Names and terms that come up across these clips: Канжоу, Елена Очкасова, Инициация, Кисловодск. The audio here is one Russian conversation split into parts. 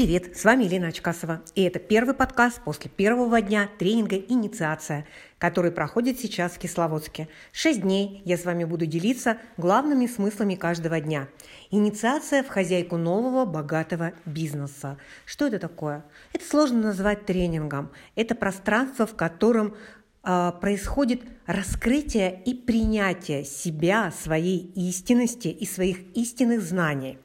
Привет, с вами Елена Очкасова, и это первый подкаст после первого дня тренинга «Инициация», который проходит сейчас в Кисловодске. 6 дней я с вами буду делиться главными смыслами каждого дня. Инициация в хозяйку нового богатого бизнеса. Что это такое? Это сложно назвать тренингом. Это пространство, в котором происходит раскрытие и принятие себя, своей истинности и своих истинных знаний.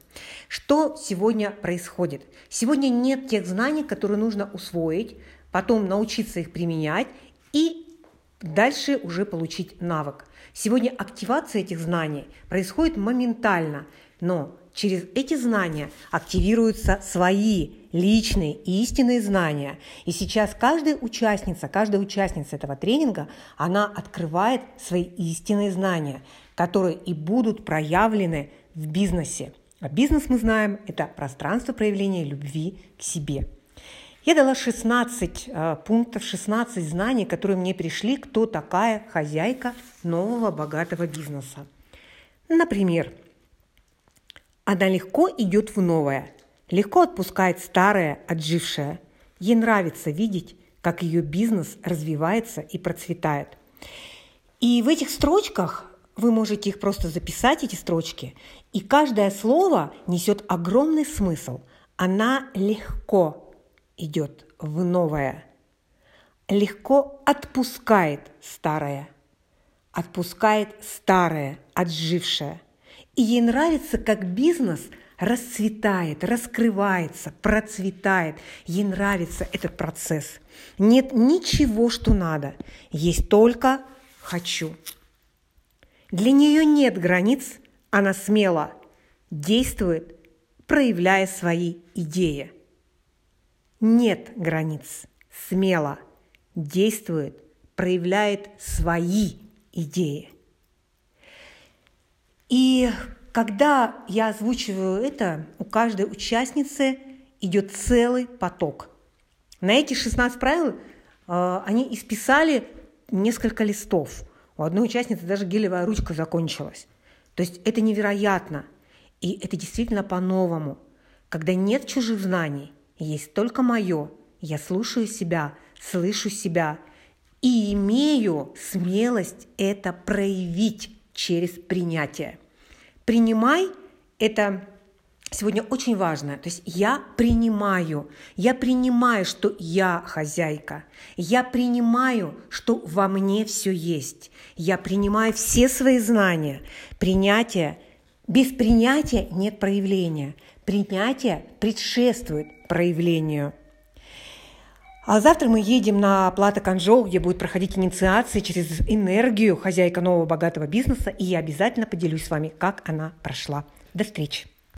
Что сегодня происходит? Сегодня нет тех знаний, которые нужно усвоить, потом научиться их применять и дальше уже получить навык. Сегодня активация этих знаний происходит моментально, но через эти знания активируются свои личные и истинные знания. И сейчас каждая участница этого тренинга, она открывает свои истинные знания, которые и будут проявлены в бизнесе. А бизнес, мы знаем, это пространство проявления любви к себе. Я дала 16 пунктов, 16 знаний, которые мне пришли, кто такая хозяйка нового богатого бизнеса. Например, она легко идет в новое, легко отпускает старое, отжившее. Ей нравится видеть, как ее бизнес развивается и процветает. И в этих строчках вы можете их просто записать, эти строчки, и каждое слово несет огромный смысл. Она легко идет в новое, легко отпускает старое, отжившее. И ей нравится, как бизнес расцветает, раскрывается, процветает. Ей нравится этот процесс. Нет ничего, что надо. Есть только «хочу». Для нее нет границ, она смело действует, проявляя свои идеи. Нет границ, смело действует, проявляет свои идеи. И когда я озвучиваю это, у каждой участницы идет целый поток. На эти 16 правил они исписали несколько листов. У одной участницы даже гелевая ручка закончилась. То есть это невероятно. И это действительно по-новому. Когда нет чужих знаний, есть только мое. Я слушаю себя, слышу себя и имею смелость это проявить через принятие. Принимай – это сегодня очень важно. То есть я принимаю, что я хозяйка. Я принимаю, что во мне все есть. Я принимаю все свои знания. Принятие. Без принятия нет проявления. Принятие предшествует проявлению. А завтра мы едем на плато Канжоу, где будет проходить инициация через энергию хозяйка нового богатого бизнеса, и я обязательно поделюсь с вами, как она прошла. До встречи!